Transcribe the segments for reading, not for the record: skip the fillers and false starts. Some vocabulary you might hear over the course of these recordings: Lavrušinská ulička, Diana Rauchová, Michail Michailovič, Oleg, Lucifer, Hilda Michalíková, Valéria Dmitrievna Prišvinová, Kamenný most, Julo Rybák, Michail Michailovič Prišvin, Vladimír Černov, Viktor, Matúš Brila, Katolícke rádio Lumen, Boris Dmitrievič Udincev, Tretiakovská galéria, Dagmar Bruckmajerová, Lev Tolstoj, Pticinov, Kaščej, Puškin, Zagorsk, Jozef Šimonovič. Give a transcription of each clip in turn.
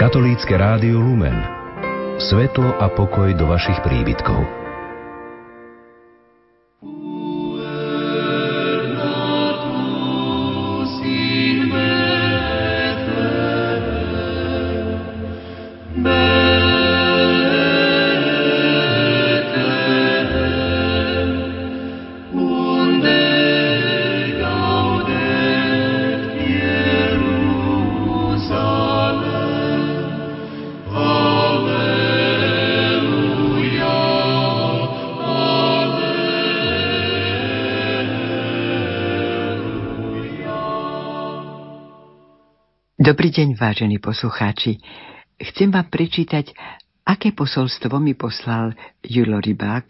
Katolícke rádio Lumen. Svetlo a pokoj do vašich príbytkov. Dobrý deň, vážení poslucháči. Chcem vám prečítať, aké posolstvo mi poslal Julo Rybák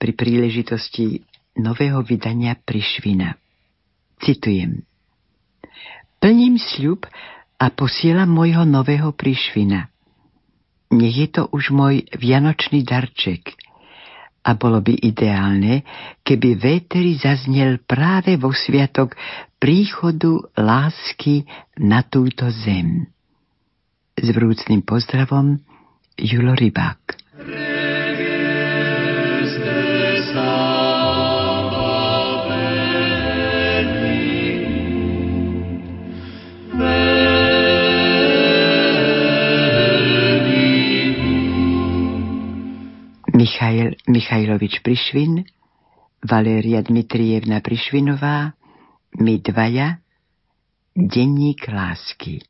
pri príležitosti nového vydania Prišvina. Citujem. Plním sľub a posielam môjho nového Prišvina. Nech je to už môj vianočný darček. A bolo by ideálne, keby véteri zaznel práve vo sviatok príchodu lásky na túto zem. S vrúcnym pozdravom, Julo Rybák. Michail Michailovič Prišvin, Valéria Dmitrievna Prišvinová, My dvaja, denník lásky.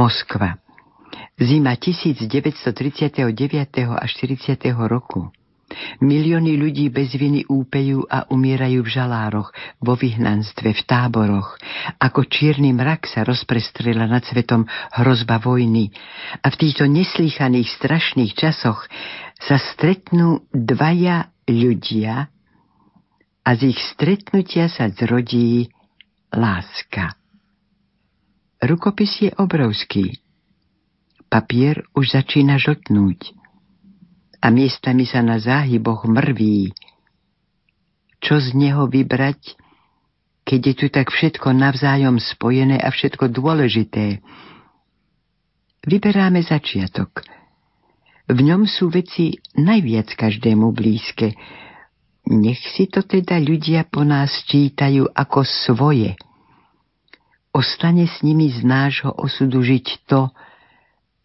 Moskva. Zima 1939. až 40. roku. Milióny ľudí bez viny úpejú a umierajú v žalároch, vo vyhnanstve, v táboroch. Ako čierny mrak sa rozprestrela nad svetom hrozba vojny. A v týchto neslýchaných strašných časoch sa stretnú dvaja ľudia a z ich stretnutia sa zrodí láska. Rukopis je obrovský. Papier už začína žltnúť a miestami sa na záhyboch mrví. Čo z neho vybrať, keď je tu tak všetko navzájom spojené a všetko dôležité? Vyberáme začiatok. V ňom sú veci najviac každému blízke. Nech si to teda ľudia po nás čítajú ako svoje. Ostane s nimi z nášho osudu žiť to,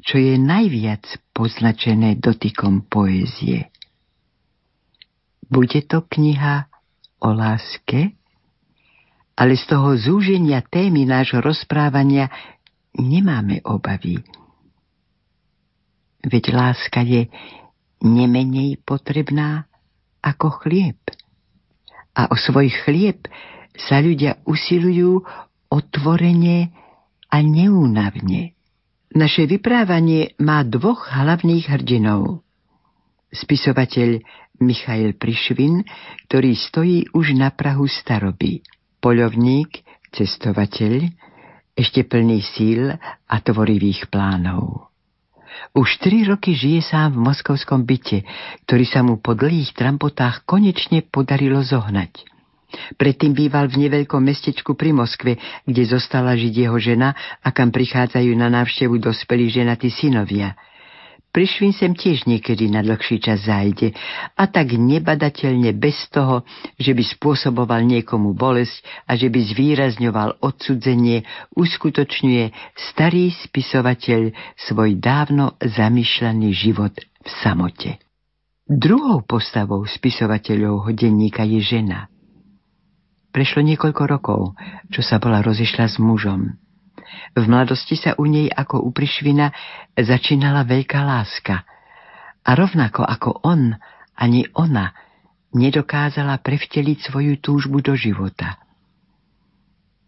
čo je najviac poznačené dotykom poézie. Bude to kniha o láske, ale z toho zúženia témy nášho rozprávania nemáme obavy. Veď láska je nemenej potrebná ako chlieb. A o svoj chlieb sa ľudia usilujú otvorene a neúnavne. Naše vyprávanie má dvoch hlavných hrdinov. Spisovateľ Michail Prišvin, ktorý stojí už na prahu staroby. Poľovník, cestovateľ, ešte plný síl a tvorivých plánov. Už 3 roky žije sám v moskovskom byte, ktorý sa mu po dlhých trampotách konečne podarilo zohnať. Predtým býval v neveľkom mestečku pri Moskve, kde zostala žiť jeho žena a kam prichádzajú na návštevu dospelí ženatí synovia. Prišvin sem tiež niekedy na dlhší čas zájde a tak nebadateľne bez toho, že by spôsoboval niekomu bolesť a že by zvýrazňoval odsudzenie, uskutočňuje starý spisovateľ svoj dávno zamýšľaný život v samote. Druhou postavou spisovateľovho denníka je žena. Prešlo niekoľko rokov, čo sa bola rozišla s mužom. V mladosti sa u nej ako u Prišvina začínala veľká láska. A rovnako ako on, ani ona nedokázala prevteliť svoju túžbu do života.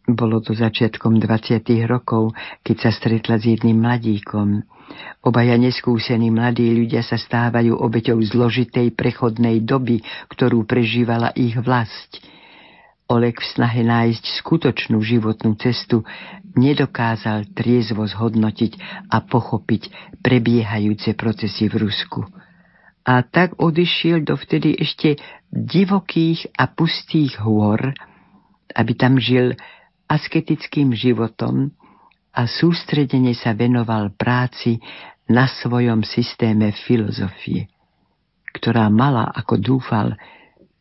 Bolo to začiatkom 20. rokov, keď sa stretla s jedným mladíkom. Obaja neskúsení mladí ľudia sa stávajú obeťou zložitej prechodnej doby, ktorú prežívala ich vlast. Oleg v snahe nájsť skutočnú životnú cestu nedokázal triezvo zhodnotiť a pochopiť prebiehajúce procesy v Rusku. A tak odišiel do vtedy ešte divokých a pustých hôr, aby tam žil asketickým životom a sústredene sa venoval práci na svojom systéme filozofie, ktorá mala, ako dúfal,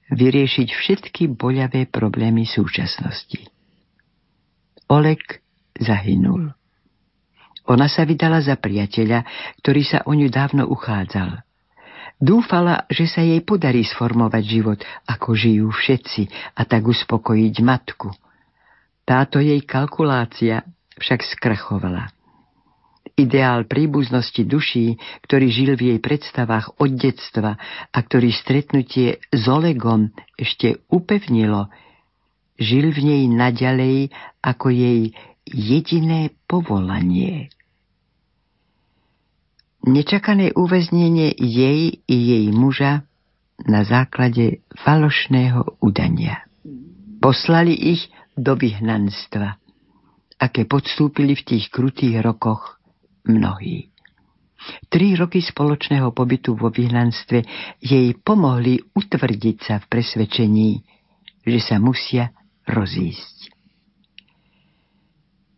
vyriešiť všetky boľavé problémy súčasnosti. Oleg zahynul. Ona sa vydala za priateľa, ktorý sa o ňu dávno uchádzal. Dúfala, že sa jej podarí sformovať život, ako žijú všetci, a tak uspokojiť matku. Táto jej kalkulácia však skrachovala. Ideál príbuznosti duší, ktorý žil v jej predstavách od detstva a ktorý stretnutie s Olegom ešte upevnilo, žil v nej naďalej ako jej jediné povolanie. Nečakané uväznenie jej i jej muža na základe falošného udania. Poslali ich do vyhnanstva, aké podstúpili v tých krutých rokoch mnohí. 3 roky spoločného pobytu vo vyhnanstve jej pomohli utvrdiť sa v presvedčení, že sa musia rozísť.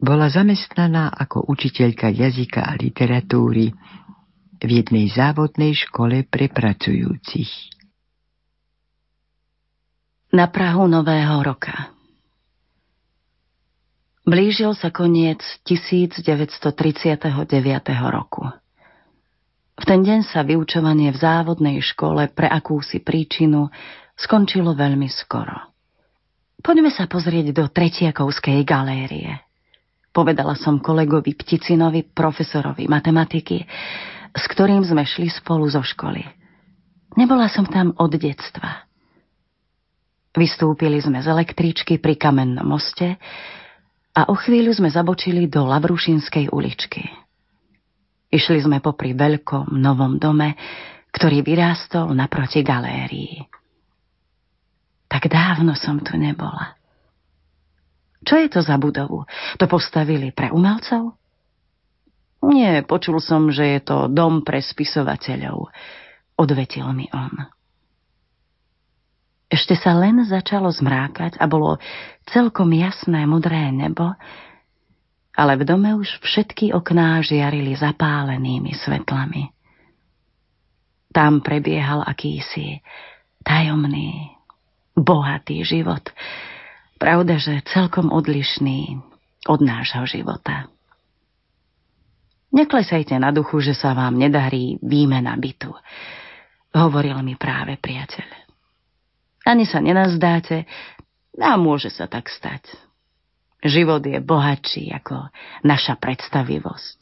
Bola zamestnaná ako učiteľka jazyka a literatúry v jednej závodnej škole pre pracujúcich. Na prahu nového roka. Blížil sa koniec 1939. roku. V ten deň sa vyučovanie v závodnej škole pre akúsi príčinu skončilo veľmi skoro. Poďme sa pozrieť do Tretiakovskej galérie, povedala som kolegovi Pticinovi, profesorovi matematiky, s ktorým sme šli spolu zo školy. Nebola som tam od detstva. Vystúpili sme z električky pri Kamennom moste a o chvíľu sme zabočili do Lavrušinskej uličky. Išli sme popri veľkom novom dome, ktorý vyrástol naproti galérii. Tak dávno som tu nebola. Čo je to za budovu? To postavili pre umelcov? Nie, počul som, že je to dom pre spisovateľov, odvetil mi on. Ešte sa len začalo zmrákať a bolo celkom jasné modré nebo, ale v dome už všetky okná žiarili zapálenými svetlami. Tam prebiehal akýsi tajomný, bohatý život. Pravda, že celkom odlišný od nášho života. Neklesajte na duchu, že sa vám nedarí výmena bytu, hovoril mi práve priateľ. Ani sa nenazdáte a môže sa tak stať. Život je bohatší ako naša predstavivosť.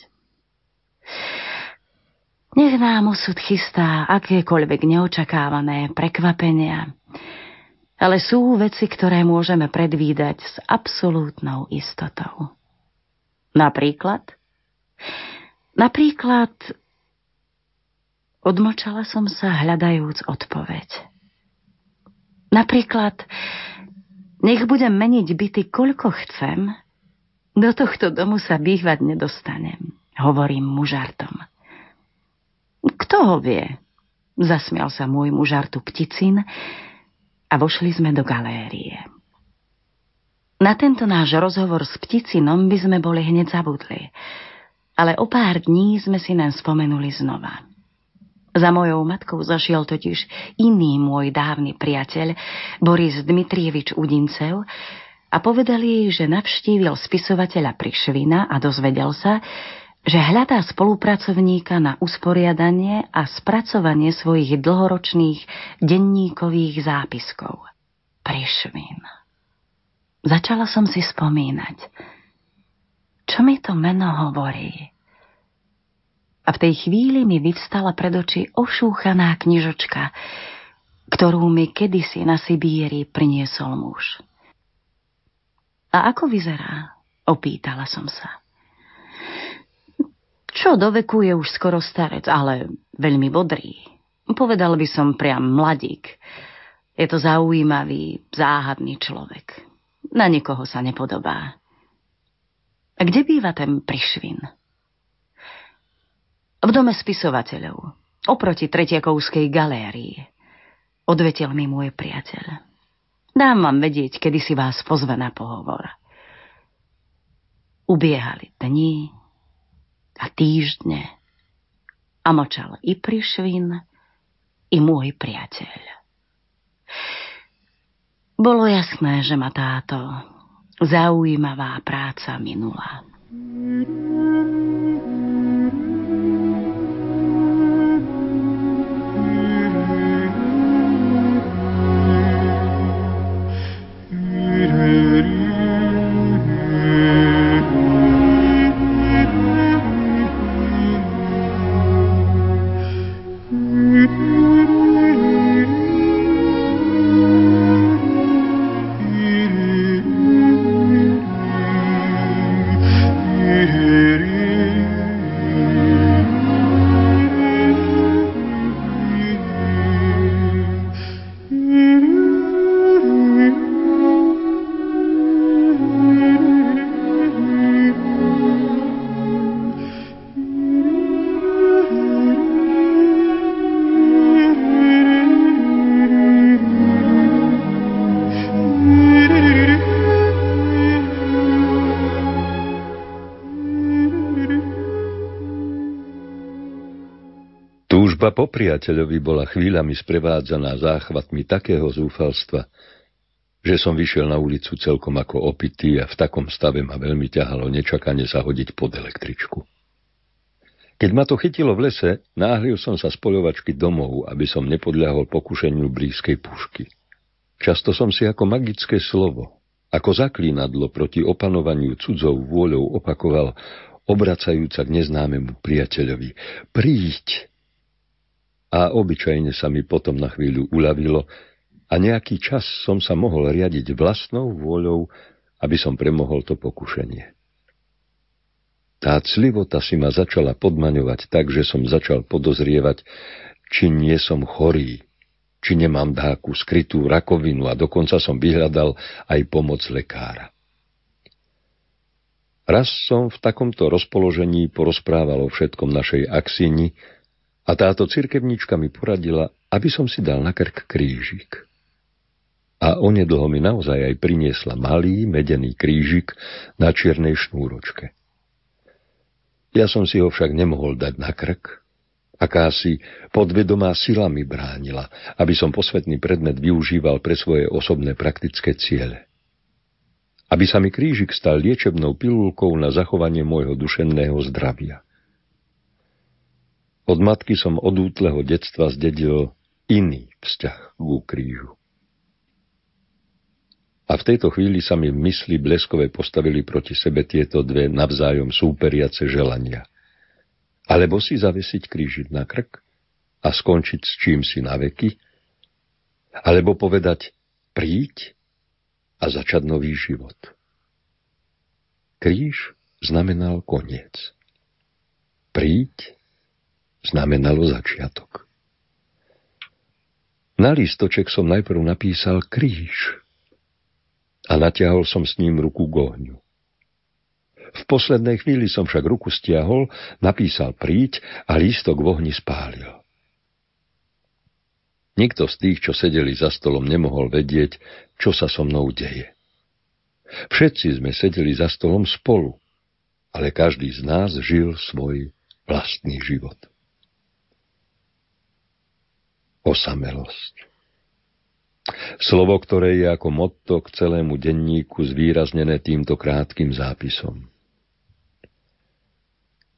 Nech nám osud chystá akékoľvek neočakávané prekvapenia, ale sú veci, ktoré môžeme predvídať s absolútnou istotou. Napríklad odmlčala som sa, hľadajúc odpoveď. Napríklad, nech budem meniť byty, koľko chcem, do tohto domu sa bývať nedostanem, hovorím mu žartom. Kto ho vie? Zasmial sa môjmu žartu Pticin a vošli sme do galérie. Na tento náš rozhovor s Pticinom by sme boli hneď zabudli, ale o pár dní sme si nám spomenuli znova. Za mojou matkou zašiel totiž iný môj dávny priateľ, Boris Dmitrievič Udincev, a povedal jej, že navštívil spisovateľa Prišvina a dozvedel sa, že hľadá spolupracovníka na usporiadanie a spracovanie svojich dlhoročných denníkových zápiskov. Prišvin. Začala som si spomínať. Čo mi to meno hovorí? A v tej chvíli mi vyvstala pred oči ošúchaná knižočka, ktorú mi kedysi na Sibíri priniesol muž. A ako vyzerá? Opýtala som sa. Čo do veku je už skoro starec, ale veľmi bodrý. Povedal by som priam mladík. Je to zaujímavý, záhadný človek. Na nikoho sa nepodobá. A kde býva ten Prišvin? V dome spisovateľov, oproti Tretiakovskej galérii, odvetel mi môj priateľ. Dám vám vedieť, kedy si vás pozve na pohovor. Ubiehali dni a týždne a močal i Prišvin, i môj priateľ. Bolo jasné, že ma táto zaujímavá práca minula. Túžba po priateľovi bola chvíľami sprevádzaná záchvatmi takého zúfalstva, že som vyšiel na ulicu celkom ako opitý a v takom stave ma veľmi ťahalo nečakane sa hodiť pod električku. Keď ma to chytilo v lese, náhlil som sa z poľovačky domov, aby som nepodľahol pokušeniu blízkej pušky. Často som si ako magické slovo, ako zaklínadlo proti opanovaniu cudzou vôľou opakoval, obracajúca k neznámemu priateľovi: príď! A obyčajne sa mi potom na chvíľu uľavilo a nejaký čas som sa mohol riadiť vlastnou vôľou, aby som premohol to pokušenie. Tá clivota si ma začala podmaňovať tak, že som začal podozrievať, či nie som chorý, či nemám dáku skrytú rakovinu a dokonca som vyhľadal aj pomoc lekára. Raz som v takomto rozpoložení porozprával o všetkom našej Aksini, a táto cirkevnička mi poradila, aby som si dal na krk krížik. A onedlho mi naozaj aj priniesla malý medený krížik na čiernej šnúročke. Ja som si ho však nemohol dať na krk. Akási podvedomá sila mi bránila, aby som posvetný predmet využíval pre svoje osobné praktické ciele. Aby sa mi krížik stal liečebnou pilulkou na zachovanie môjho duševného zdravia. Od matky som od útleho detstva zdedil iný vzťah ku krížu. A v tejto chvíli sa mi v mysli bleskové postavili proti sebe tieto dve navzájom súperiace želania. Alebo si zavesiť krížik na krk a skončiť s čímsi na veky, alebo povedať príď a začať nový život. Kríž znamenal koniec. Príď znamenalo začiatok. Na lístoček som najprv napísal kríž a natiahol som s ním ruku k ohňu. V poslednej chvíli som však ruku stiahol, napísal príď a lístok v ohni spálil. Nikto z tých, čo sedeli za stolom, nemohol vedieť, čo sa so mnou deje. Všetci sme sedeli za stolom spolu, ale každý z nás žil svoj vlastný život. Osamelosť. Slovo, ktoré je ako motto k celému denníku zvýraznené týmto krátkym zápisom.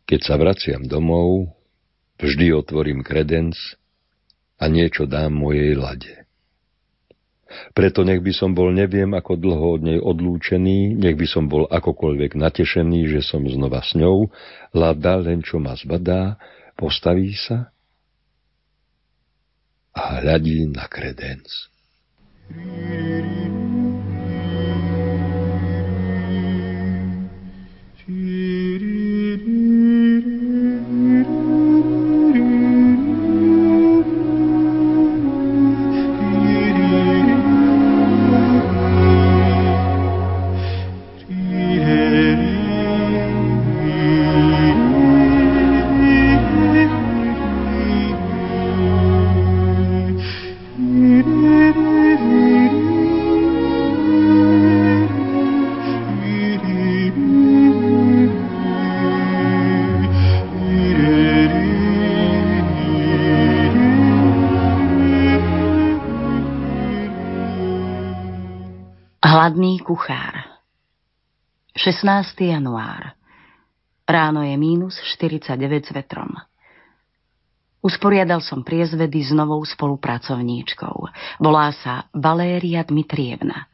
Keď sa vraciam domov, vždy otvorím kredenc a niečo dám mojej lade. Preto nech by som bol neviem ako dlho od nej odlúčený, nech by som bol akokoľvek natešený, že som znova s ňou, lada len čo ma zbadá, postaví sa a hľadí na kredenc. Hladný kuchár. 16. január. Ráno je -49 s vetrom. Usporiadal som priezvedy s novou spolupracovníčkou. Volá sa Valéria Dmitrievna.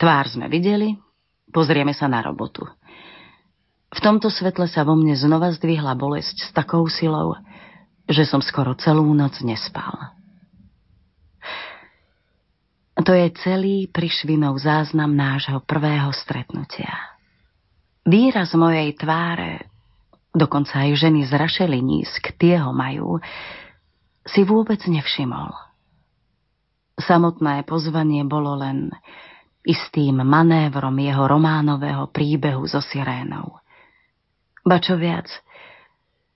Tvár sme videli, pozrieme sa na robotu. V tomto svetle sa vo mne znova zdvihla bolesť s takou silou, že som skoro celú noc nespal. To je celý Prišvinov záznam nášho prvého stretnutia. Výraz mojej tváre, dokonca aj ženy z Rašelinísk, tie ho majú, si vôbec nevšimol. Samotné pozvanie bolo len istým manévrom jeho románového príbehu so sirénou. Ba čo viac,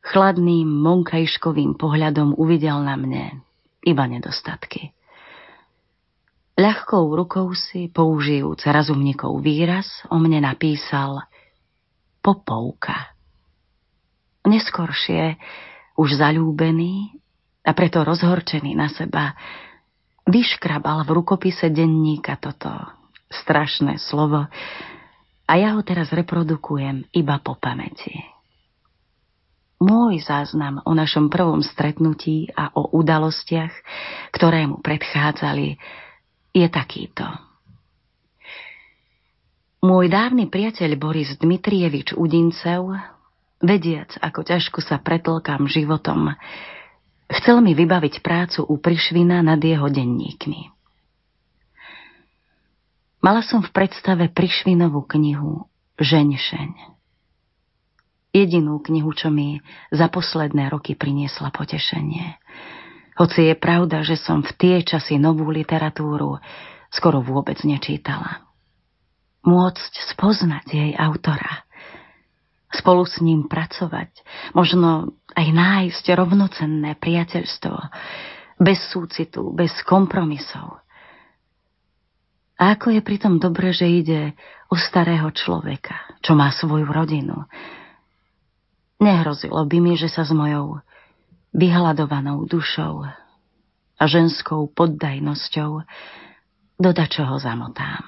chladným monkajškovým pohľadom uvidel na mne iba nedostatky. Ľahkou rukou si, použijúc razumníkov výraz, o mne napísal popovka. Neskoršie, už zaľúbený a preto rozhorčený na seba, vyškrabal v rukopise denníka toto strašné slovo a ja ho teraz reprodukujem iba po pamäti. Môj záznam o našom prvom stretnutí a o udalostiach, ktoré mu predchádzali, je takýto. Môj dávny priateľ Boris Dmitrievič Udincev, vediac, ako ťažko sa pretlkám životom, chcel mi vybaviť prácu u Prišvina nad jeho denníkmi. Mala som v predstave Prišvinovú knihu Ženšeň. Jedinú knihu, čo mi za posledné roky priniesla potešenie. Hoci je pravda, že som v tie časy novú literatúru skoro vôbec nečítala. Môcť spoznať jej autora, spolu s ním pracovať, možno aj nájsť rovnocenné priateľstvo, bez súcitu, bez kompromisov. A ako je pritom dobre, že ide o starého človeka, čo má svoju rodinu. Nehrozilo by mi, že sa s mojou vyhľadovanou dušou a ženskou poddajnosťou do dačoho zamotám.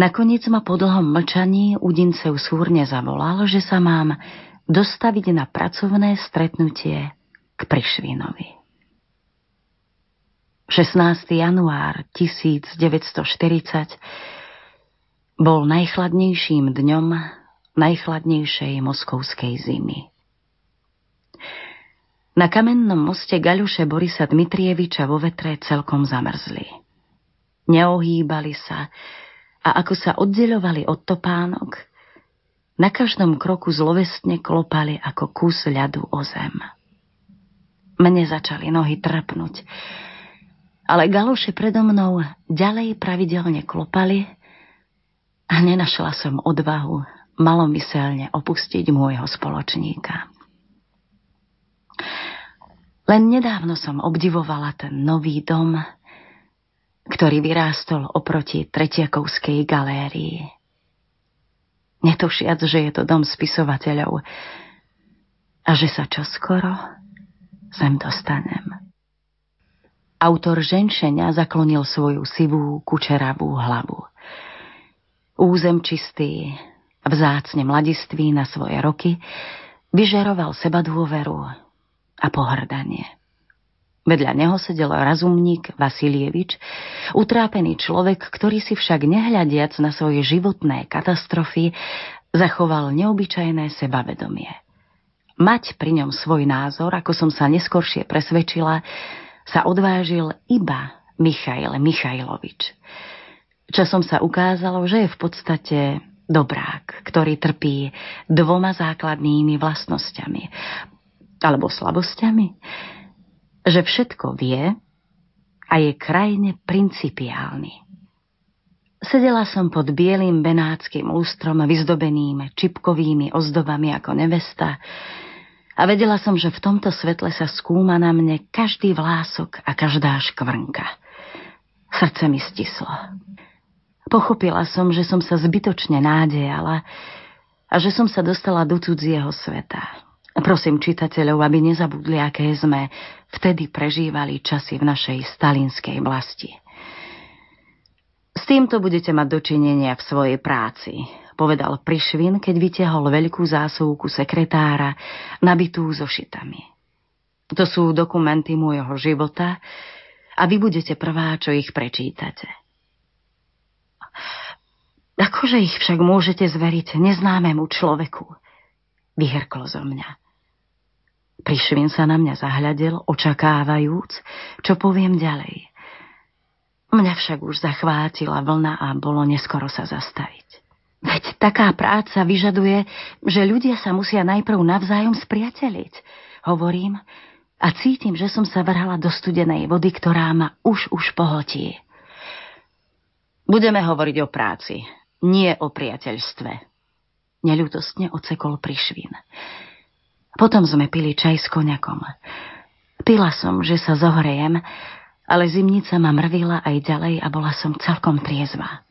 Nakoniec ma po dlhom mlčaní Udincev súrne zavolal, že sa mám dostaviť na pracovné stretnutie k Prišvinovi. 16. január 1940 bol najchladnejším dňom najchladnejšej moskovskej zimy. Na Kamennom moste gaľuše Borisa Dmitrieviča vo vetre celkom zamrzli. Neohýbali sa a ako sa oddeľovali od topánok, na každom kroku zlovestne klopali ako kus ľadu o zem. Mne začali nohy trpnúť, ale gaľuše predo mnou ďalej pravidelne klopali a nenašla som odvahu malomyselne opustiť môjho spoločníka. Len nedávno som obdivovala ten nový dom, ktorý vyrástol oproti Tretiakovskej galérii. Netušiac, že je to dom spisovateľov a že sa čoskoro sem dostanem. Autor Ženšeňa zaklonil svoju sivú, kučeravú hlavu. Územ čistý, vzácne mladiství na svoje roky, vyžeroval sebadôveru a pohrdanie. Vedľa neho sedel razumník Vasilievič, utrápený človek, ktorý si však nehľadiac na svoje životné katastrofy zachoval neobyčajné sebavedomie. Mať pri ňom svoj názor, ako som sa neskoršie presvedčila, sa odvážil iba Michail Michailovič. Časom sa ukázalo, že je v podstate dobrák, ktorý trpí dvoma základnými vlastnosťami – alebo slabosťami, že všetko vie a je krajne principiálny. Sedela som pod bielým benátskym lustrom vyzdobeným čipkovými ozdobami ako nevesta a vedela som, že v tomto svetle sa skúma na mne každý vlások a každá škvrnka. Srdce mi stislo. Pochopila som, že som sa zbytočne nádejala a že som sa dostala do cudzieho sveta. Prosím čitateľov, aby nezabudli, aké sme vtedy prežívali časy v našej stalinskej vlasti. S týmto budete mať dočinenia v svojej práci, povedal Prišvin, keď vytiahol veľkú zásuvku sekretára, nabitú so šitami. To sú dokumenty môjho života a vy budete prvá, čo ich prečítate. Akože ich však môžete zveriť neznámemu človeku? Vyhrklo zo mňa. Prišvin sa na mňa zahľadel, očakávajúc, čo poviem ďalej. Mňa však už zachvátila vlna a bolo neskoro sa zastaviť. Veď taká práca vyžaduje, že ľudia sa musia najprv navzájom spriateliť, hovorím, a cítim, že som sa vrhala do studenej vody, ktorá ma už pohotí. Budeme hovoriť o práci, nie o priateľstve, neľútostne odsekol Prišvin. Potom sme pili čaj s koniakom. Pila som, že sa zohrejem, ale zimnica ma mrvila aj ďalej a bola som celkom triezva.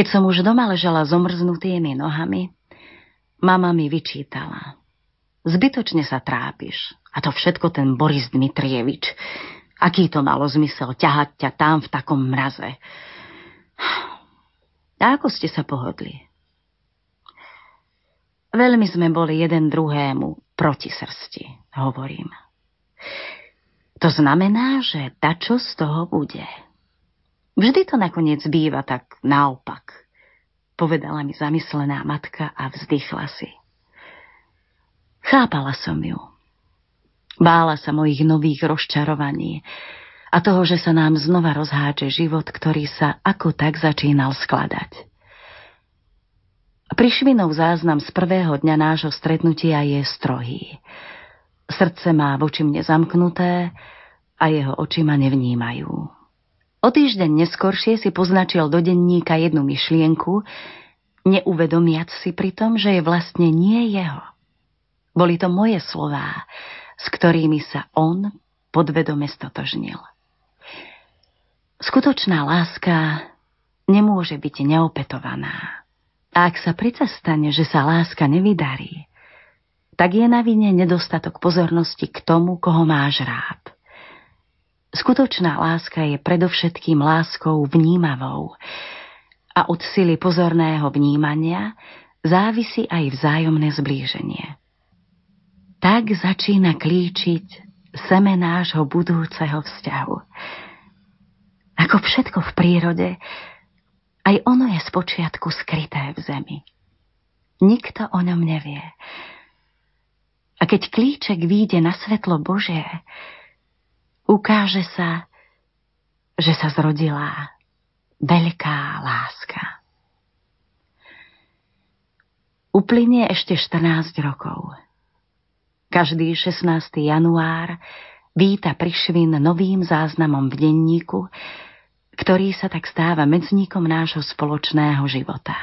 Keď som už doma ležala zomrznutými nohami, mama mi vyčítala. Zbytočne sa trápiš. A to všetko ten Boris Dmitrievič. Aký to malo zmysel ťahať ťa tam v takom mraze? A ako ste sa pohodli? Veľmi sme boli jeden druhému proti srsti, hovorím. To znamená, že dačo z toho bude. Vždy to nakoniec býva tak naopak, povedala mi zamyslená matka a vzdychla si. Chápala som ju. Bála sa mojich nových rozčarovaní a toho, že sa nám znova rozháče život, ktorý sa ako tak začínal skladať. Prišvinov záznam z prvého dňa nášho stretnutia je strohý. Srdce má voči mne zamknuté a jeho oči ma nevnímajú. O týždeň neskoršie si poznačil do denníka jednu myšlienku, neuvedomiac si pritom, že je vlastne nie jeho. Boli to moje slová, s ktorými sa on podvedome stotožnil. Skutočná láska nemôže byť neopetovaná. A ak sa predsa stane, že sa láska nevydarí, tak je na vine nedostatok pozornosti k tomu, koho máš rád. Skutočná láska je predovšetkým láskou vnímavou a od sily pozorného vnímania závisí aj vzájomné zblíženie. Tak začína klíčiť seme nášho budúceho vzťahu. Ako všetko v prírode, aj ono je spočiatku skryté v zemi. Nikto o ňom nevie. A keď klíček vyjde na svetlo Božie, ukáže sa, že sa zrodila veľká láska. Uplynie ešte 14 rokov. Každý 16. január víta Prišvin novým záznamom v denníku, ktorý sa tak stáva medzníkom nášho spoločného života.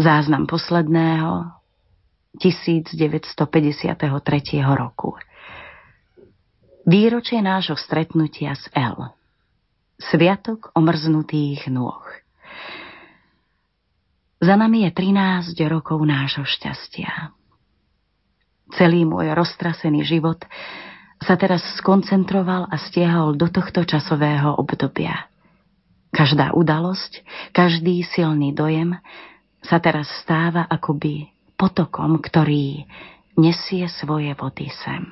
Záznam posledného, 1953. roku. Výročie nášho stretnutia s L. Sviatok omrznutých nôh. Za nami je 13 rokov nášho šťastia. Celý môj roztrasený život sa teraz skoncentroval a stiehol do tohto časového obdobia. Každá udalosť, každý silný dojem sa teraz stáva akoby potokom, ktorý nesie svoje vody sem.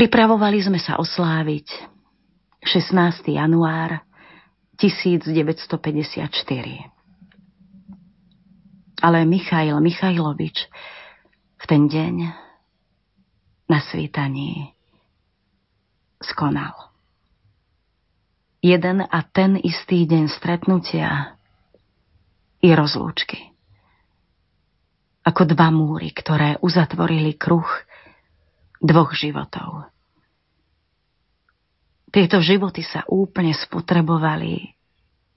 Pripravovali sme sa osláviť 16. január 1954. Ale Michail Michailovič v ten deň na svítaní skonal. Jeden a ten istý deň stretnutia i rozlúčky. Ako dva múry, ktoré uzatvorili kruh dvoch životov. Tieto životy sa úplne spotrebovali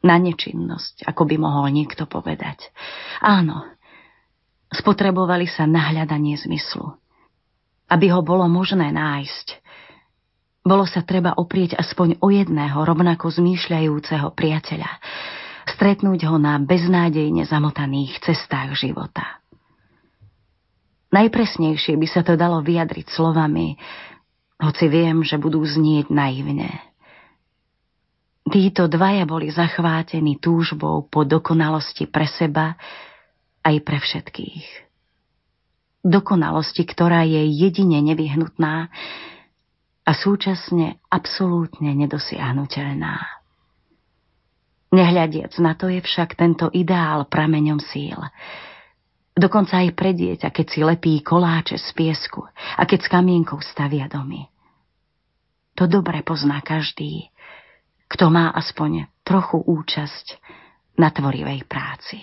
na nečinnosť, ako by mohol niekto povedať. Áno, spotrebovali sa na hľadanie zmyslu. Aby ho bolo možné nájsť, bolo sa treba oprieť aspoň o jedného rovnako zmýšľajúceho priateľa, stretnúť ho na beznádejne zamotaných cestách života. Najpresnejšie by sa to dalo vyjadriť slovami, hoci viem, že budú znieť naivne. Títo dvaja boli zachvátení túžbou po dokonalosti pre seba aj pre všetkých. Dokonalosti, ktorá je jedine nevyhnutná a súčasne absolútne nedosiahnuteľná. Nehľadiac na to je však tento ideál prameňom síl. Dokonca aj pre dieťa, keď si lepí koláče z piesku a keď s kamienkou stavia domy. To dobre pozná každý, kto má aspoň trochu účasť na tvorivej práci.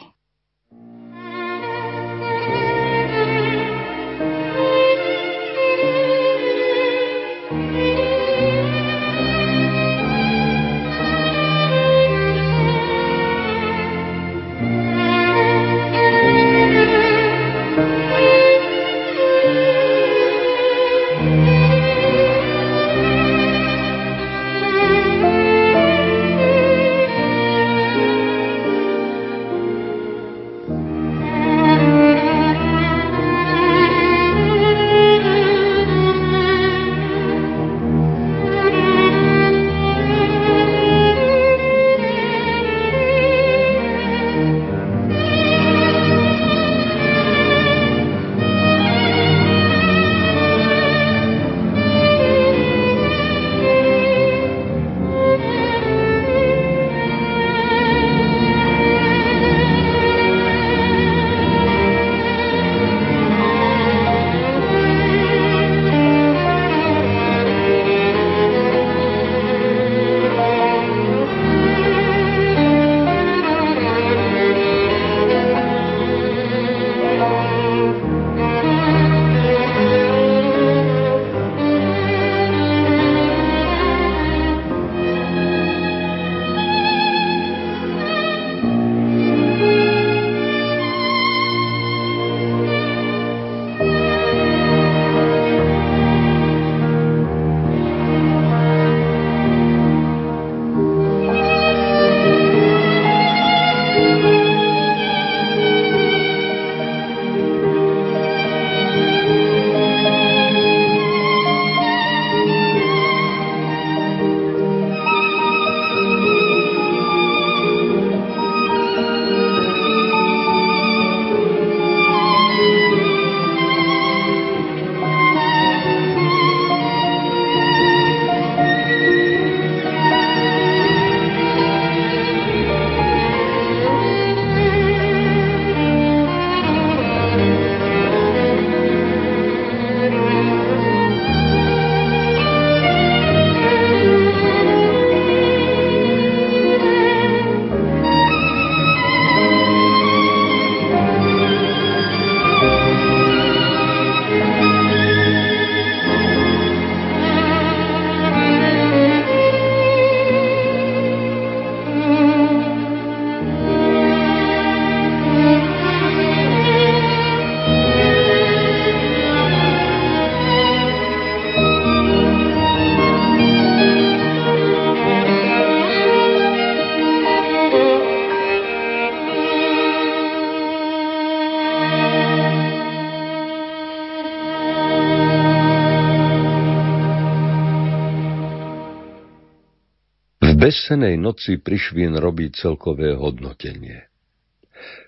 besenej noci Prišvin robí celkové hodnotenie.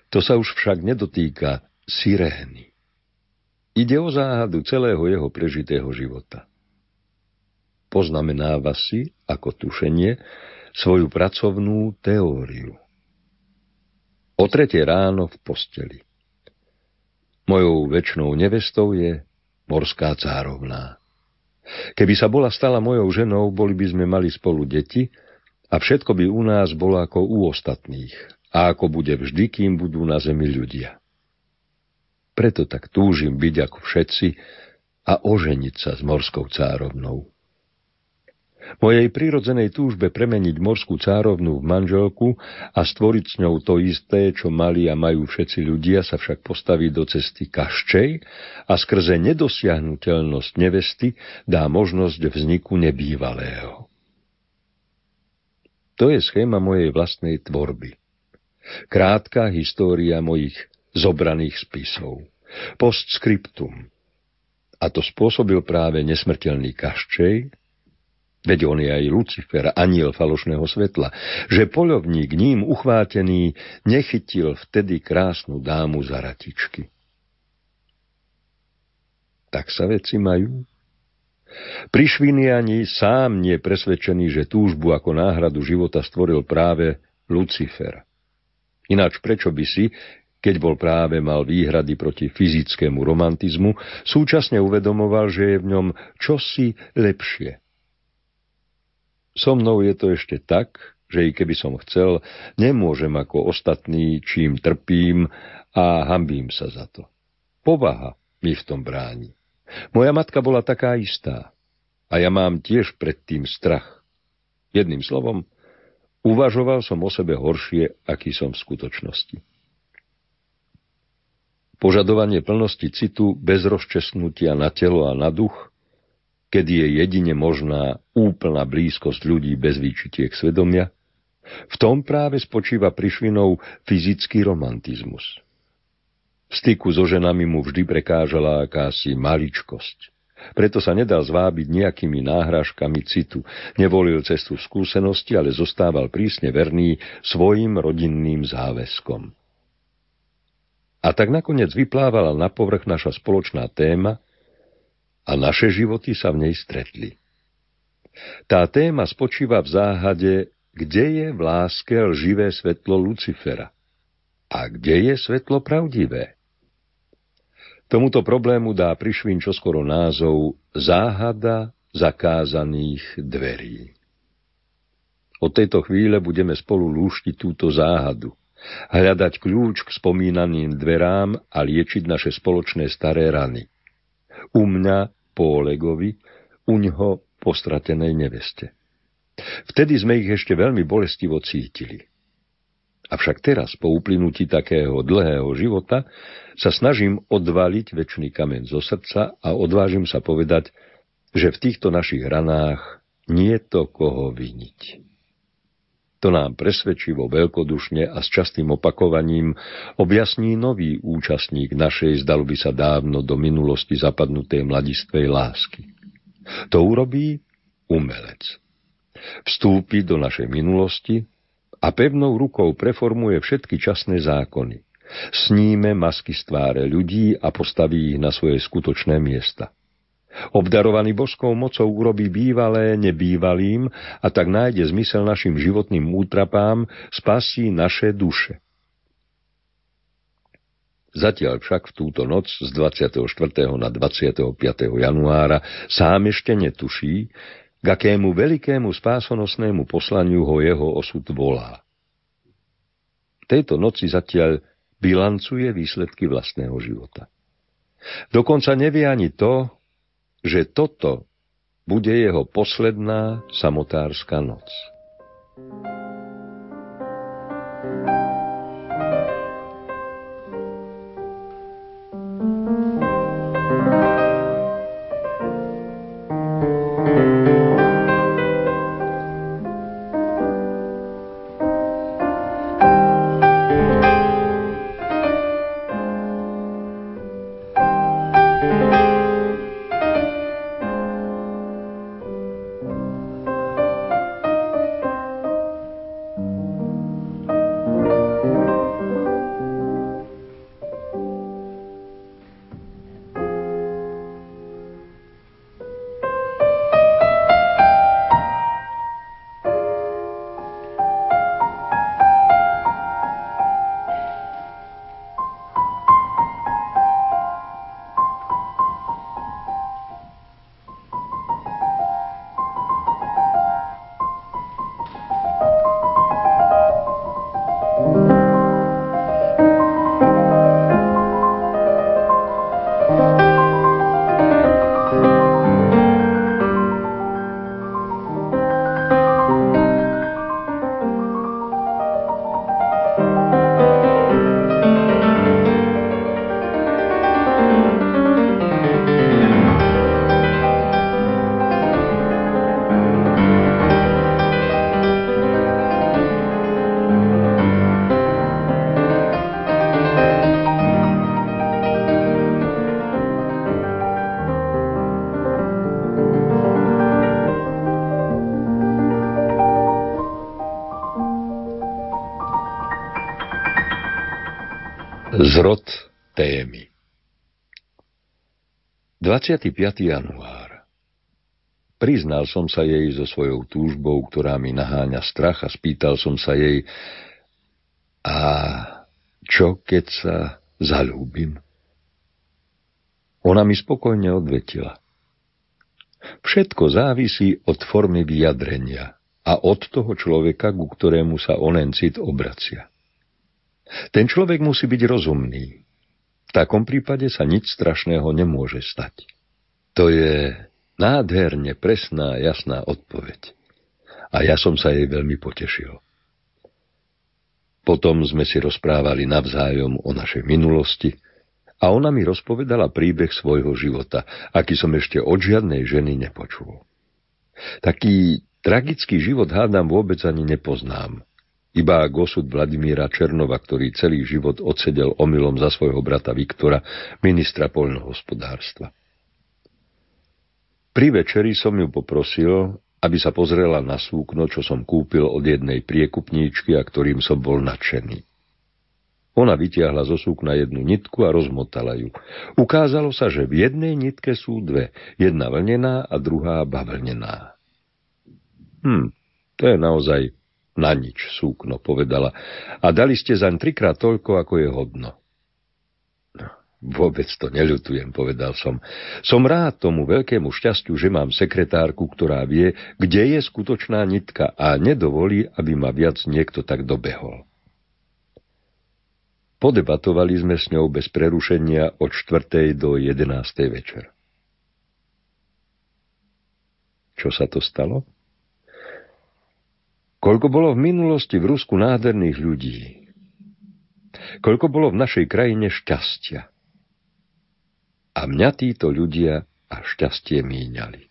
To sa už však nedotýka sirény. Ide o záhadu celého jeho prežitého života. Poznamenáva si, ako tušenie, svoju pracovnú teóriu. O 3:00 ráno v posteli. Mojou večnou nevestou je morská cárovná. Keby sa bola stala mojou ženou, boli by sme mali spolu deti a všetko by u nás bolo ako u ostatných a ako bude vždy, kým budú na zemi ľudia. Preto tak túžim byť ako všetci a oženiť sa s morskou cárovnou. Mojej prirodzenej túžbe premeniť morskú cárovnu v manželku a stvoriť s ňou to isté, čo mali a majú všetci ľudia, sa však postaví do cesty Kaščej a skrze nedosiahnuteľnosť nevesty dá možnosť vzniku nebývalého. To je schéma mojej vlastnej tvorby. Krátka história mojich zobraných spisov. Postscriptum. A to spôsobil práve nesmrteľný Kaščej, veď on je aj Lucifer, anjel falošného svetla, že poľovník ním uchvátený nechytil vtedy krásnu dámu za ratičky. Tak sa veci majú. Prišvin je ani sám nie presvedčený, že túžbu ako náhradu života stvoril práve Lucifer. Ináč prečo by si, keď bol práve mal výhrady proti fyzickému romantizmu, súčasne uvedomoval, že je v ňom čosi lepšie. So mnou je to ešte tak, že i keby som chcel, nemôžem ako ostatní, čím trpím a hanbím sa za to. Povaha mi v tom bráni. Moja matka bola taká istá a ja mám tiež predtým strach. Jedným slovom, uvažoval som o sebe horšie, aký som v skutočnosti. Požadovanie plnosti citu bez rozčesnutia na telo a na duch, kedy je jedine možná úplná blízkosť ľudí bez výčitiek svedomia, v tom práve spočíva Prišvinov fyzický romantizmus. V styku so ženami mu vždy prekážala akási maličkosť. Preto sa nedal zvábiť nejakými náhražkami citu. Nevolil cestu skúsenosti, ale zostával prísne verný svojim rodinným záväzkom. A tak nakoniec vyplávala na povrch naša spoločná téma, a naše životy sa v nej stretli. Tá téma spočíva v záhade, kde je v láske lživé svetlo Lucifera a kde je svetlo pravdivé. Tomuto problému dá Prišvin čoskoro názov Záhada zakázaných dverí. Od tejto chvíle budeme spolu lúštiť túto záhadu, hľadať kľúč k spomínaným dverám a liečiť naše spoločné staré rany. U mňa po Olegovi, u ňoho po stratenej neveste. Vtedy sme ich ešte veľmi bolestivo cítili. Avšak teraz, po uplynutí takého dlhého života, sa snažím odvaliť večný kameň zo srdca a odvážim sa povedať, že v týchto našich ranách nie je to koho viniť. To nám presvedčivo, veľkodušne a s častým opakovaním objasní nový účastník našej, zdalo by sa dávno do minulosti zapadnutej mladistvej lásky. To urobí umelec. Vstúpi do našej minulosti a pevnou rukou preformuje všetky časné zákony. Sníme masky z tváre ľudí a postaví ich na svoje skutočné miesta. Obdarovaný božskou mocou urobí bývalé nebývalým a tak nájde zmysel našim životným útrapám, spasí naše duše. Zatiaľ však v túto noc z 24. na 25. januára sám ešte netuší, k akému veľkému spásonosnému poslaniu ho jeho osud volá. Tejto noci zatiaľ bilancuje výsledky vlastného života. Dokonca nevie ani to, že toto bude jeho posledná samotárska noc. Zrod témy. 25. január. Priznal som sa jej so svojou túžbou, ktorá mi naháňa strach, a spýtal som sa jej: a čo keď sa zaľúbim? Ona mi spokojne odvetila: všetko závisí od formy vyjadrenia a od toho človeka, ku ktorému sa onen cit obracia. Ten človek musí byť rozumný. V takom prípade sa nič strašného nemôže stať. To je nádherne presná, jasná odpoveď. A ja som sa jej veľmi potešil. Potom sme si rozprávali navzájom o našej minulosti a ona mi rozpovedala príbeh svojho života, aký som ešte od žiadnej ženy nepočul. Taký tragický život, hádam, vôbec ani nepoznám. Iba ak osud Vladimíra Černova, ktorý celý život odsedel omylom za svojho brata Viktora, ministra poľnohospodárstva. Pri večeri som ju poprosil, aby sa pozrela na súkno, čo som kúpil od jednej priekupníčky a ktorým som bol nadšený. Ona vytiahla zo súkna jednu nitku a rozmotala ju. Ukázalo sa, že v jednej nitke sú dve, jedna vlnená a druhá bavlnená. To je naozaj na nič súkno, povedala. A dali ste zaň 3-krát toľko, ako je hodno. Vôbec to neľutujem, povedal som. Som rád tomu veľkému šťastiu, že mám sekretárku, ktorá vie, kde je skutočná nitka a nedovolí, aby ma viac niekto tak dobehol. Podebatovali sme s ňou bez prerušenia od 4. do 11. večer. Čo sa to stalo? Koľko bolo v minulosti v Rusku nádherných ľudí. Koľko bolo v našej krajine šťastia. A mňa títo ľudia a šťastie míňali.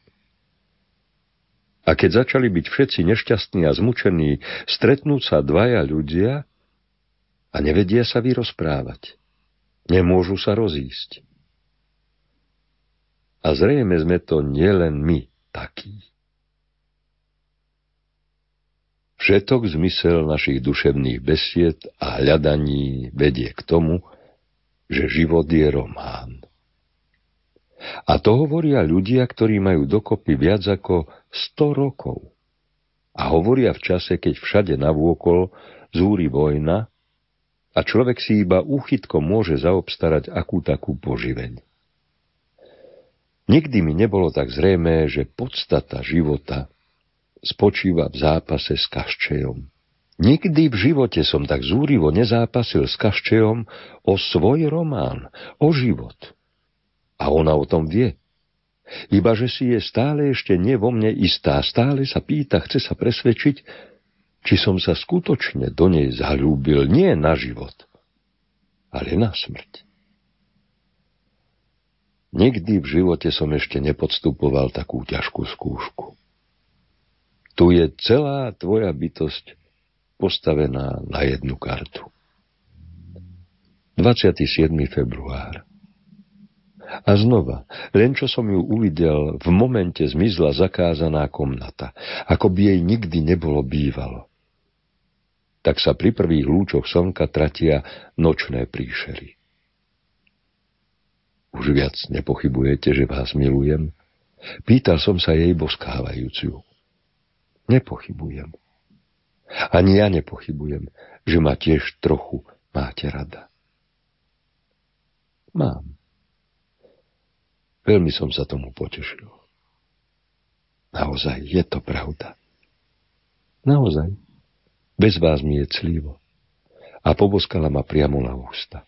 A keď začali byť všetci nešťastní a zmučení, stretnú sa dvaja ľudia a nevedia sa vyrozprávať. Nemôžu sa rozísť. A zrejme sme to nielen my takí. Všetok zmysel našich duševných besied a hľadaní vedie k tomu, že život je román. A to hovoria ľudia, ktorí majú dokopy viac ako 100 rokov. A hovoria v čase, keď všade navôkol zúri vojna a človek si iba úchytkom môže zaobstarať akú takú poživeň. Nikdy mi nebolo tak zrejmé, že podstata života spočíva v zápase s Kaščejom. Nikdy v živote som tak zúrivo nezápasil s Kaščejom o svoj román, o život. A ona o tom vie. Iba že si je stále ešte nie vo mne istá, stále sa pýta, chce sa presvedčiť, či som sa skutočne do nej zaľúbil, nie na život, ale na smrť. Nikdy v živote som ešte nepodstupoval takú ťažkú skúšku. Tu je celá tvoja bytosť postavená na jednu kartu. 27. február. A znova, len čo som ju uvidel, v momente zmizla zakázaná komnata, ako by jej nikdy nebolo bývalo. Tak sa pri prvých lúčoch slnka tratia nočné príšery. Už viac nepochybujete, že vás milujem? Pýtal som sa jej boskávajúciu. Nepochybujem. Ani ja nepochybujem, že ma tiež trochu máte rada. Mám. Veľmi som sa tomu potešil. Naozaj je to pravda. Naozaj. Bez vás mi je clivo. A poboskala ma priamo na ústa.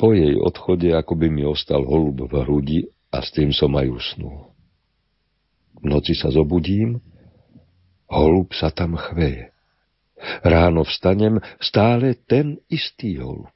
Po jej odchode akoby mi ostal holub v hrudi a s tým som aj usnul. V noci sa zobudím, holub sa tam chveje. Ráno vstanem, stále ten istý holub.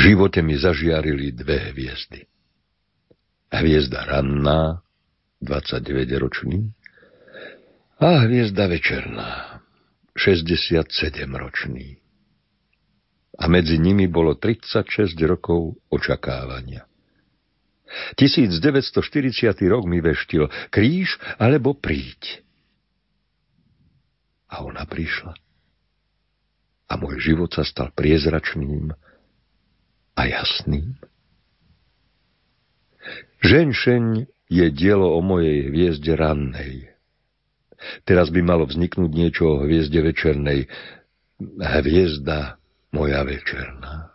V živote mi zažiarili dve hviezdy. Hviezda ranná, 29-ročný, a hviezda večerná, 67-ročný. A medzi nimi bolo 36 rokov očakávania. 1940. rok mi veštil: kríž alebo príď. A ona prišla. A môj život sa stal priezračným a jasným. Ženšeň je dielo o mojej hviezde rannej. Teraz by malo vzniknúť niečo o hviezde večernej. Hviezda moja večerná.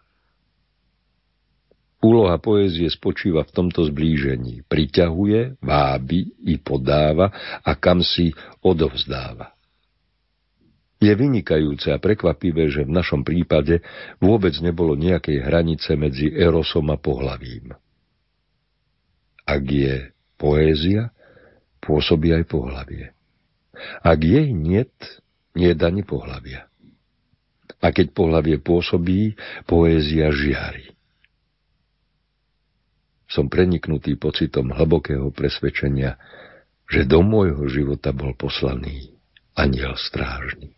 Úloha poézie spočíva v tomto zblížení. Priťahuje, vábi i podáva a kam si odovzdáva. Je vynikajúce a prekvapivé, že v našom prípade vôbec nebolo nejakej hranice medzi erosom a pohlavím. Ak je poézia, pôsobí aj pohlavie. Ak jej niet, niet ani pohlavia. A keď pohlavie pôsobí, poézia žiari. Som preniknutý pocitom hlbokého presvedčenia, že do môjho života bol poslaný anjel strážny.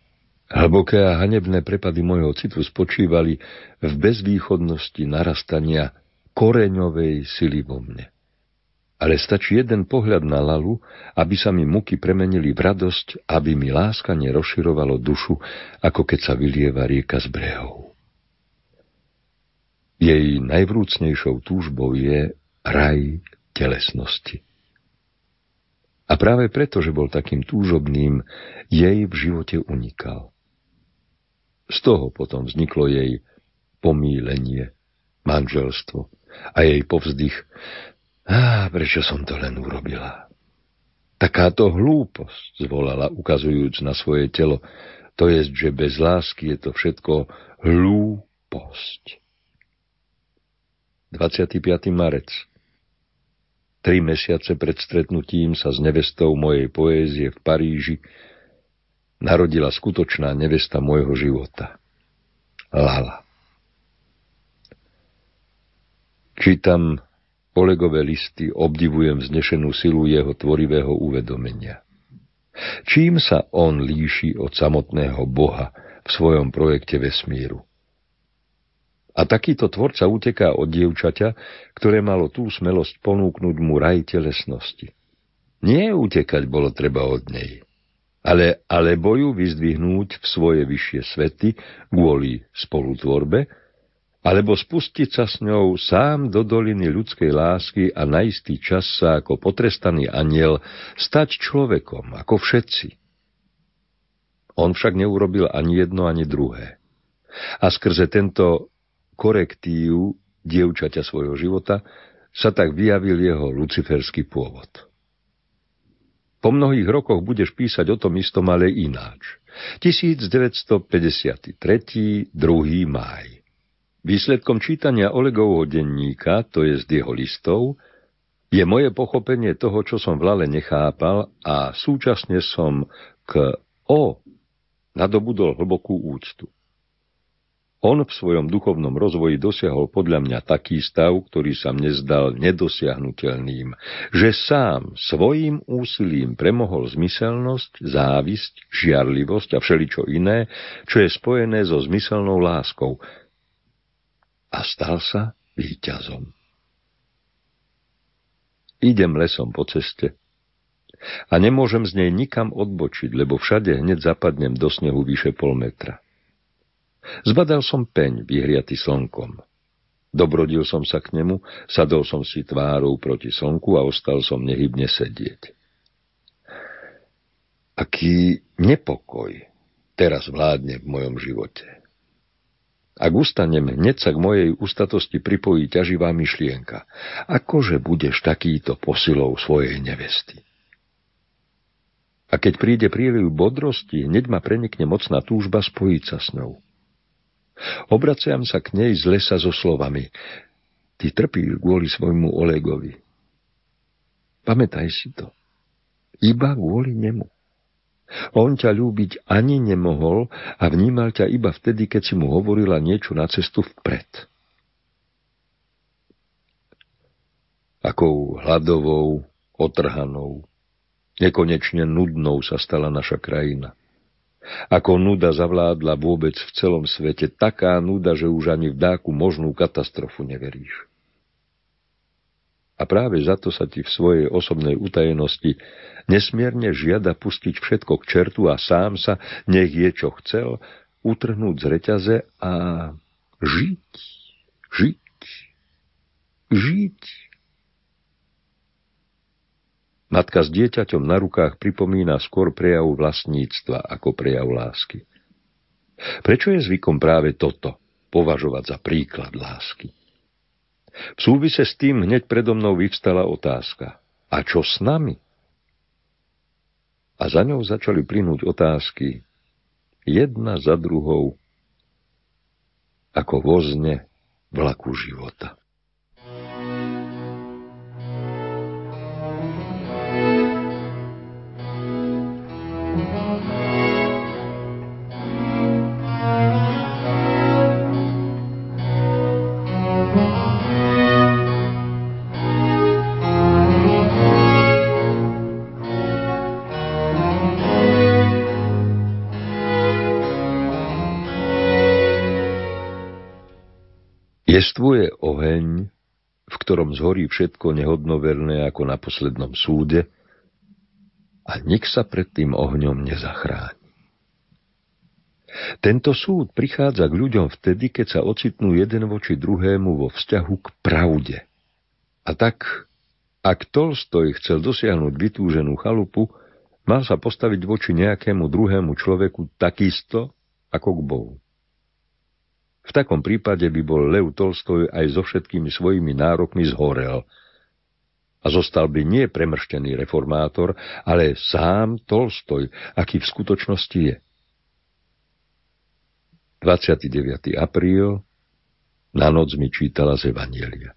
Hlboké a hanebné prepady môjho citu spočívali v bezvýchodnosti narastania koreňovej sily vo mne. Ale stačí jeden pohľad na Lalu, aby sa mi muky premenili v radosť, aby mi láskanie rozširovalo dušu, ako keď sa vylieva rieka z brehov. Jej najvrúcnejšou túžbou je raj telesnosti. A práve preto, že bol takým túžobným, jej v živote unikal. Z toho potom vzniklo jej pomýlenie, manželstvo a jej povzdych: prečo som to len urobila? Takáto hlúposť, zvolala, ukazujúc na svoje telo, to jest, že bez lásky je to všetko hlúposť. 25. marec. 3 mesiace pred stretnutím sa s nevestou mojej poézie v Paríži narodila skutočná nevesta môjho života. Lala. Čítam Olegové listy, obdivujem vznešenú silu jeho tvorivého uvedomenia. Čím sa on líši od samotného Boha v svojom projekte vesmíru? A takýto tvorca uteká od dievčaťa, ktoré malo tú smelosť ponúknuť mu raj telesnosti. Nie utekať bolo treba od nej, ale alebo ju vyzdvihnúť v svoje vyššie svety kvôli spolutvorbe, alebo spustiť sa s ňou sám do doliny ľudskej lásky a na istý čas sa ako potrestaný anjel stať človekom, ako všetci. On však neurobil ani jedno, ani druhé. A skrze tento korektív dievčaťa svojho života sa tak vyjavil jeho luciferský pôvod. Po mnohých rokoch budeš písať o tom istom, ale ináč. 1953. 2. máj. Výsledkom čítania Olegovho denníka, to je z jeho listov, je moje pochopenie toho, čo som v Lale nechápal, a súčasne som k O nadobudol hlbokú úctu. On v svojom duchovnom rozvoji dosiahol podľa mňa taký stav, ktorý sa mne zdal nedosiahnuteľným, že sám svojím úsilím premohol zmyselnosť, závisť, žiarlivosť a všeličo iné, čo je spojené so zmyselnou láskou, a stal sa víťazom. Idem lesom po ceste a nemôžem z nej nikam odbočiť, lebo všade hneď zapadnem do snehu vyše pol metra. Zbadal som peň, vyhriaty slnkom. Dobrodil som sa k nemu, sadol som si tvárou proti slnku a ostal som nehybne sedieť. Aký nepokoj teraz vládne v mojom živote. Ak ustanem, hneď sa k mojej ustatosti pripojí ťaživá myšlienka: akože budeš takýto posilou svojej nevesty? A keď príde príliv bodrosti, hneď ma prenikne mocná túžba spojiť sa s ňou. Obraciam sa k nej z lesa so slovami: ty trpíš kvôli svojmu Olegovi. Pamätaj si to. Iba kvôli nemu. On ťa ľúbiť ani nemohol a vnímal ťa iba vtedy, keď si mu hovorila niečo na cestu vpred. akou hladovou, otrhanou, nekonečne nudnou sa stala naša krajina. Ako nuda zavládla vôbec v celom svete, taká nuda, že už ani v dáku možnú katastrofu neveríš. A práve za to sa ti v svojej osobnej utajenosti nesmierne žiada pustiť všetko k čertu a sám sa, nech je čo chcel, utrhnúť z reťaze a žiť, žiť, žiť. Matka s dieťaťom na rukách pripomína skôr prejav vlastníctva ako prejav lásky. Prečo je zvykom práve toto považovať za príklad lásky? V súvise s tým hneď predo mnou vyvstala otázka. A čo s nami? A za ňou začali plynúť otázky, jedna za druhou, ako vozne vlaku života. Jestvuje oheň, v ktorom zhorí všetko nehodnoverné ako na poslednom súde a nik sa pred tým ohňom nezachráni. Tento súd prichádza k ľuďom vtedy, keď sa ocitnú jeden voči druhému vo vzťahu k pravde. A tak, ak Tolstoj chcel dosiahnuť vytúženú chalupu, mal sa postaviť voči nejakému druhému človeku takisto ako k Bohu. V takom prípade by bol Lev Tolstoj aj so všetkými svojimi nárokmi zhorel a zostal by nie premrštený reformátor, ale sám Tolstoj, aký v skutočnosti je. 29. apríl na noc mi čítala z Evanjelia.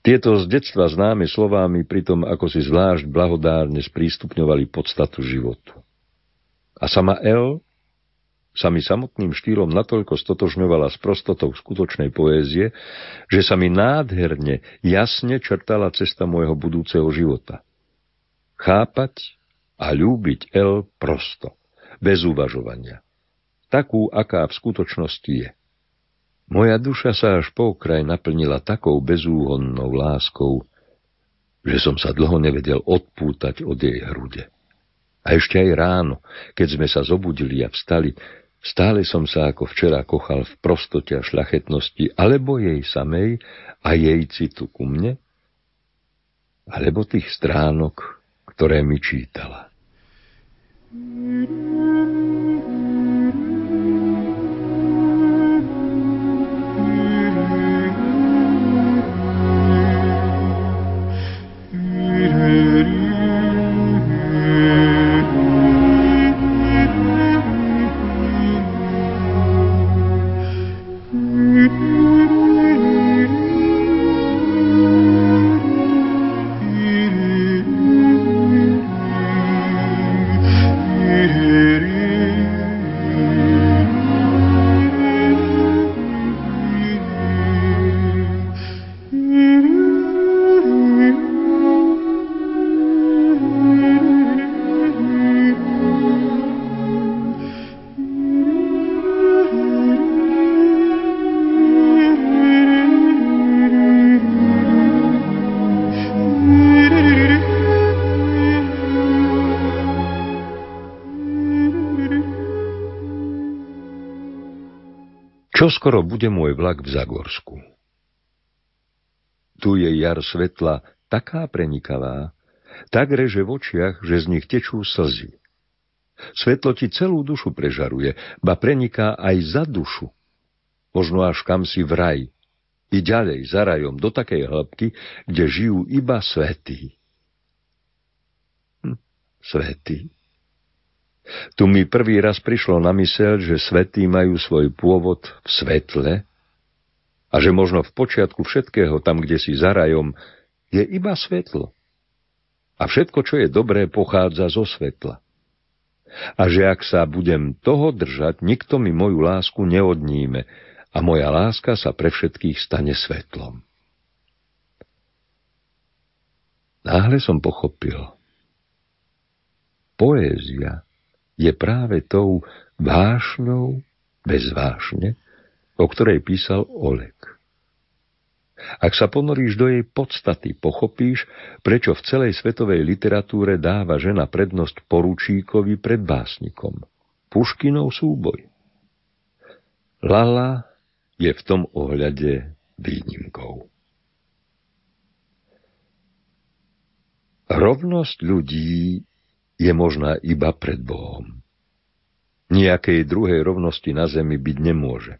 Tieto z detstva známe slová mi pritom ako si zvlášť blahodárne sprístupňovali podstatu životu. A sama El sa mi samotným štýlom natoľko stotožňovala s prostotou skutočnej poézie, že sa mi nádherne, jasne črtala cesta môjho budúceho života. Chápať a ľúbiť El prosto, bez uvažovania. Takú, aká v skutočnosti je. Moja duša sa až po okraj naplnila takou bezúhonnou láskou, že som sa dlho nevedel odpútať od jej hrude. A ešte aj ráno, keď sme sa zobudili a vstali, stále som sa ako včera kochal v prostote a šľachetnosti, alebo jej samej a jej citu ku mne, alebo tých stránok, ktoré mi čítala. Čoskoro bude môj vlak v Zagorsku. Tu je jar svetla taká prenikavá, tak reže v očiach, že z nich tečú slzy. Svetlo ti celú dušu prežaruje, ba preniká aj za dušu. Možno až kam si v raj. I ďalej za rajom do takej hĺbky, kde žijú iba svätí. Svätí. Tu mi prvý raz prišlo na myseľ, že svätí majú svoj pôvod v svetle a že možno v počiatku všetkého, tam, kde si za rajom, je iba svetlo. A všetko, čo je dobré, pochádza zo svetla. A že ak sa budem toho držať, nikto mi moju lásku neodníme a moja láska sa pre všetkých stane svetlom. Náhle som pochopil. Poézia je práve tou vášňou bez vášne, o ktorej písal Oleg. Ak sa ponoríš do jej podstaty, pochopíš, prečo v celej svetovej literatúre dáva žena prednosť poručíkovi pred básnikom. Puškinov súboj. Lala je v tom ohľade výnimkou. Rovnosť ľudí je možná iba pred Bohom. Nejakej druhej rovnosti na zemi byť nemôže.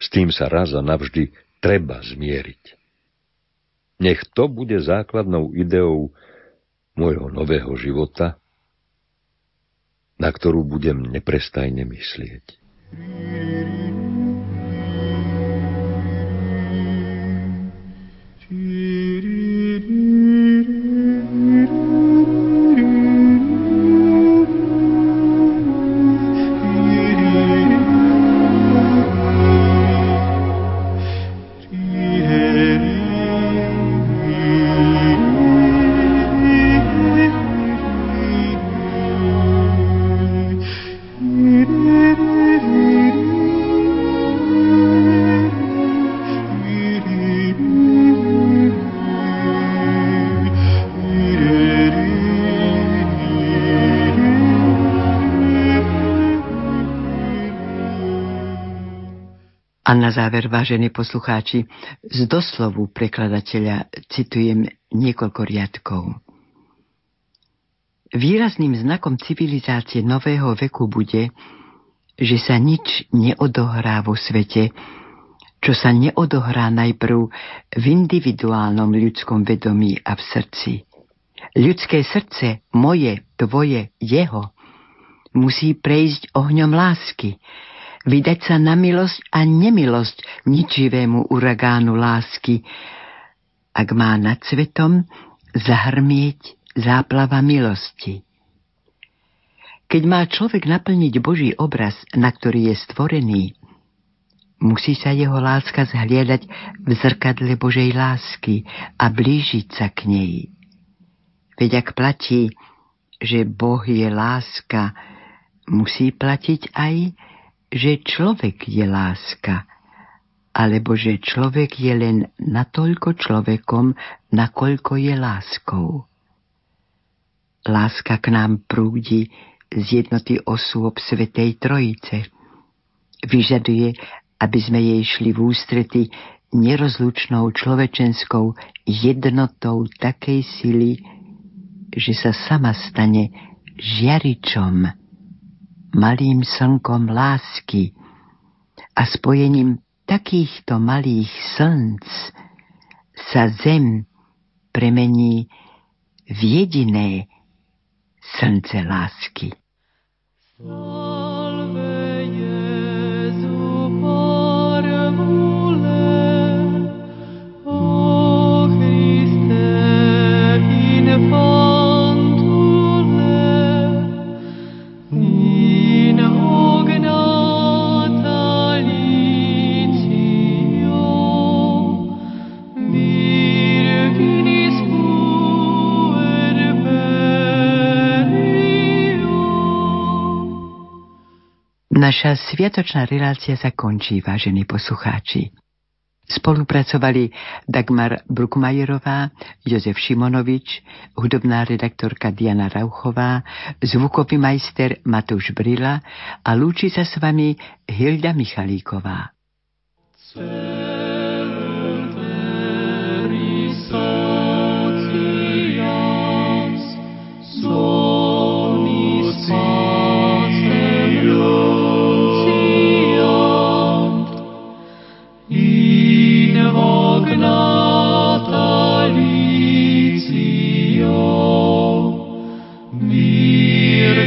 S tým sa raz a navždy treba zmieriť. Nech to bude základnou ideou môjho nového života, na ktorú budem neprestajne myslieť. A na záver, vážení poslucháči, z doslovu prekladateľa citujem niekoľko riadkov. Výrazným znakom civilizácie nového veku bude, že sa nič neodohrá vo svete, čo sa neodohrá najprv v individuálnom ľudskom vedomí a v srdci. Ľudské srdce, moje, tvoje, jeho, musí prejsť ohňom lásky, vydať sa na milosť a nemilosť ničivému uragánu lásky, ak má nad svetom zahrmieť záplava milosti. Keď má človek naplniť Boží obraz, na ktorý je stvorený, musí sa jeho láska zhliadať v zrkadle Božej lásky a blížiť sa k nej. Veď ak platí, že Boh je láska, musí platiť aj, že človek je láska, alebo že človek je len natoľko človekom, nakoľko je láskou. Láska k nám prúdi z jednoty osôb Svätej Trojice. Vyžaduje, aby sme jej šli v ústrety nerozlučnou človečenskou jednotou takej sily, že sa sama stane žiaričom, malým slnkom lásky a spojením takýchto malých slnc sa zem premení v jediné slnce lásky. Naša sviatočná relácia sa končí, vážení poslucháči. Spolupracovali Dagmar Bruckmajerová, Jozef Šimonovič, hudobná redaktorka Diana Rauchová, zvukový majster Matúš Brila a lúči sa s vami Hilda Michalíková.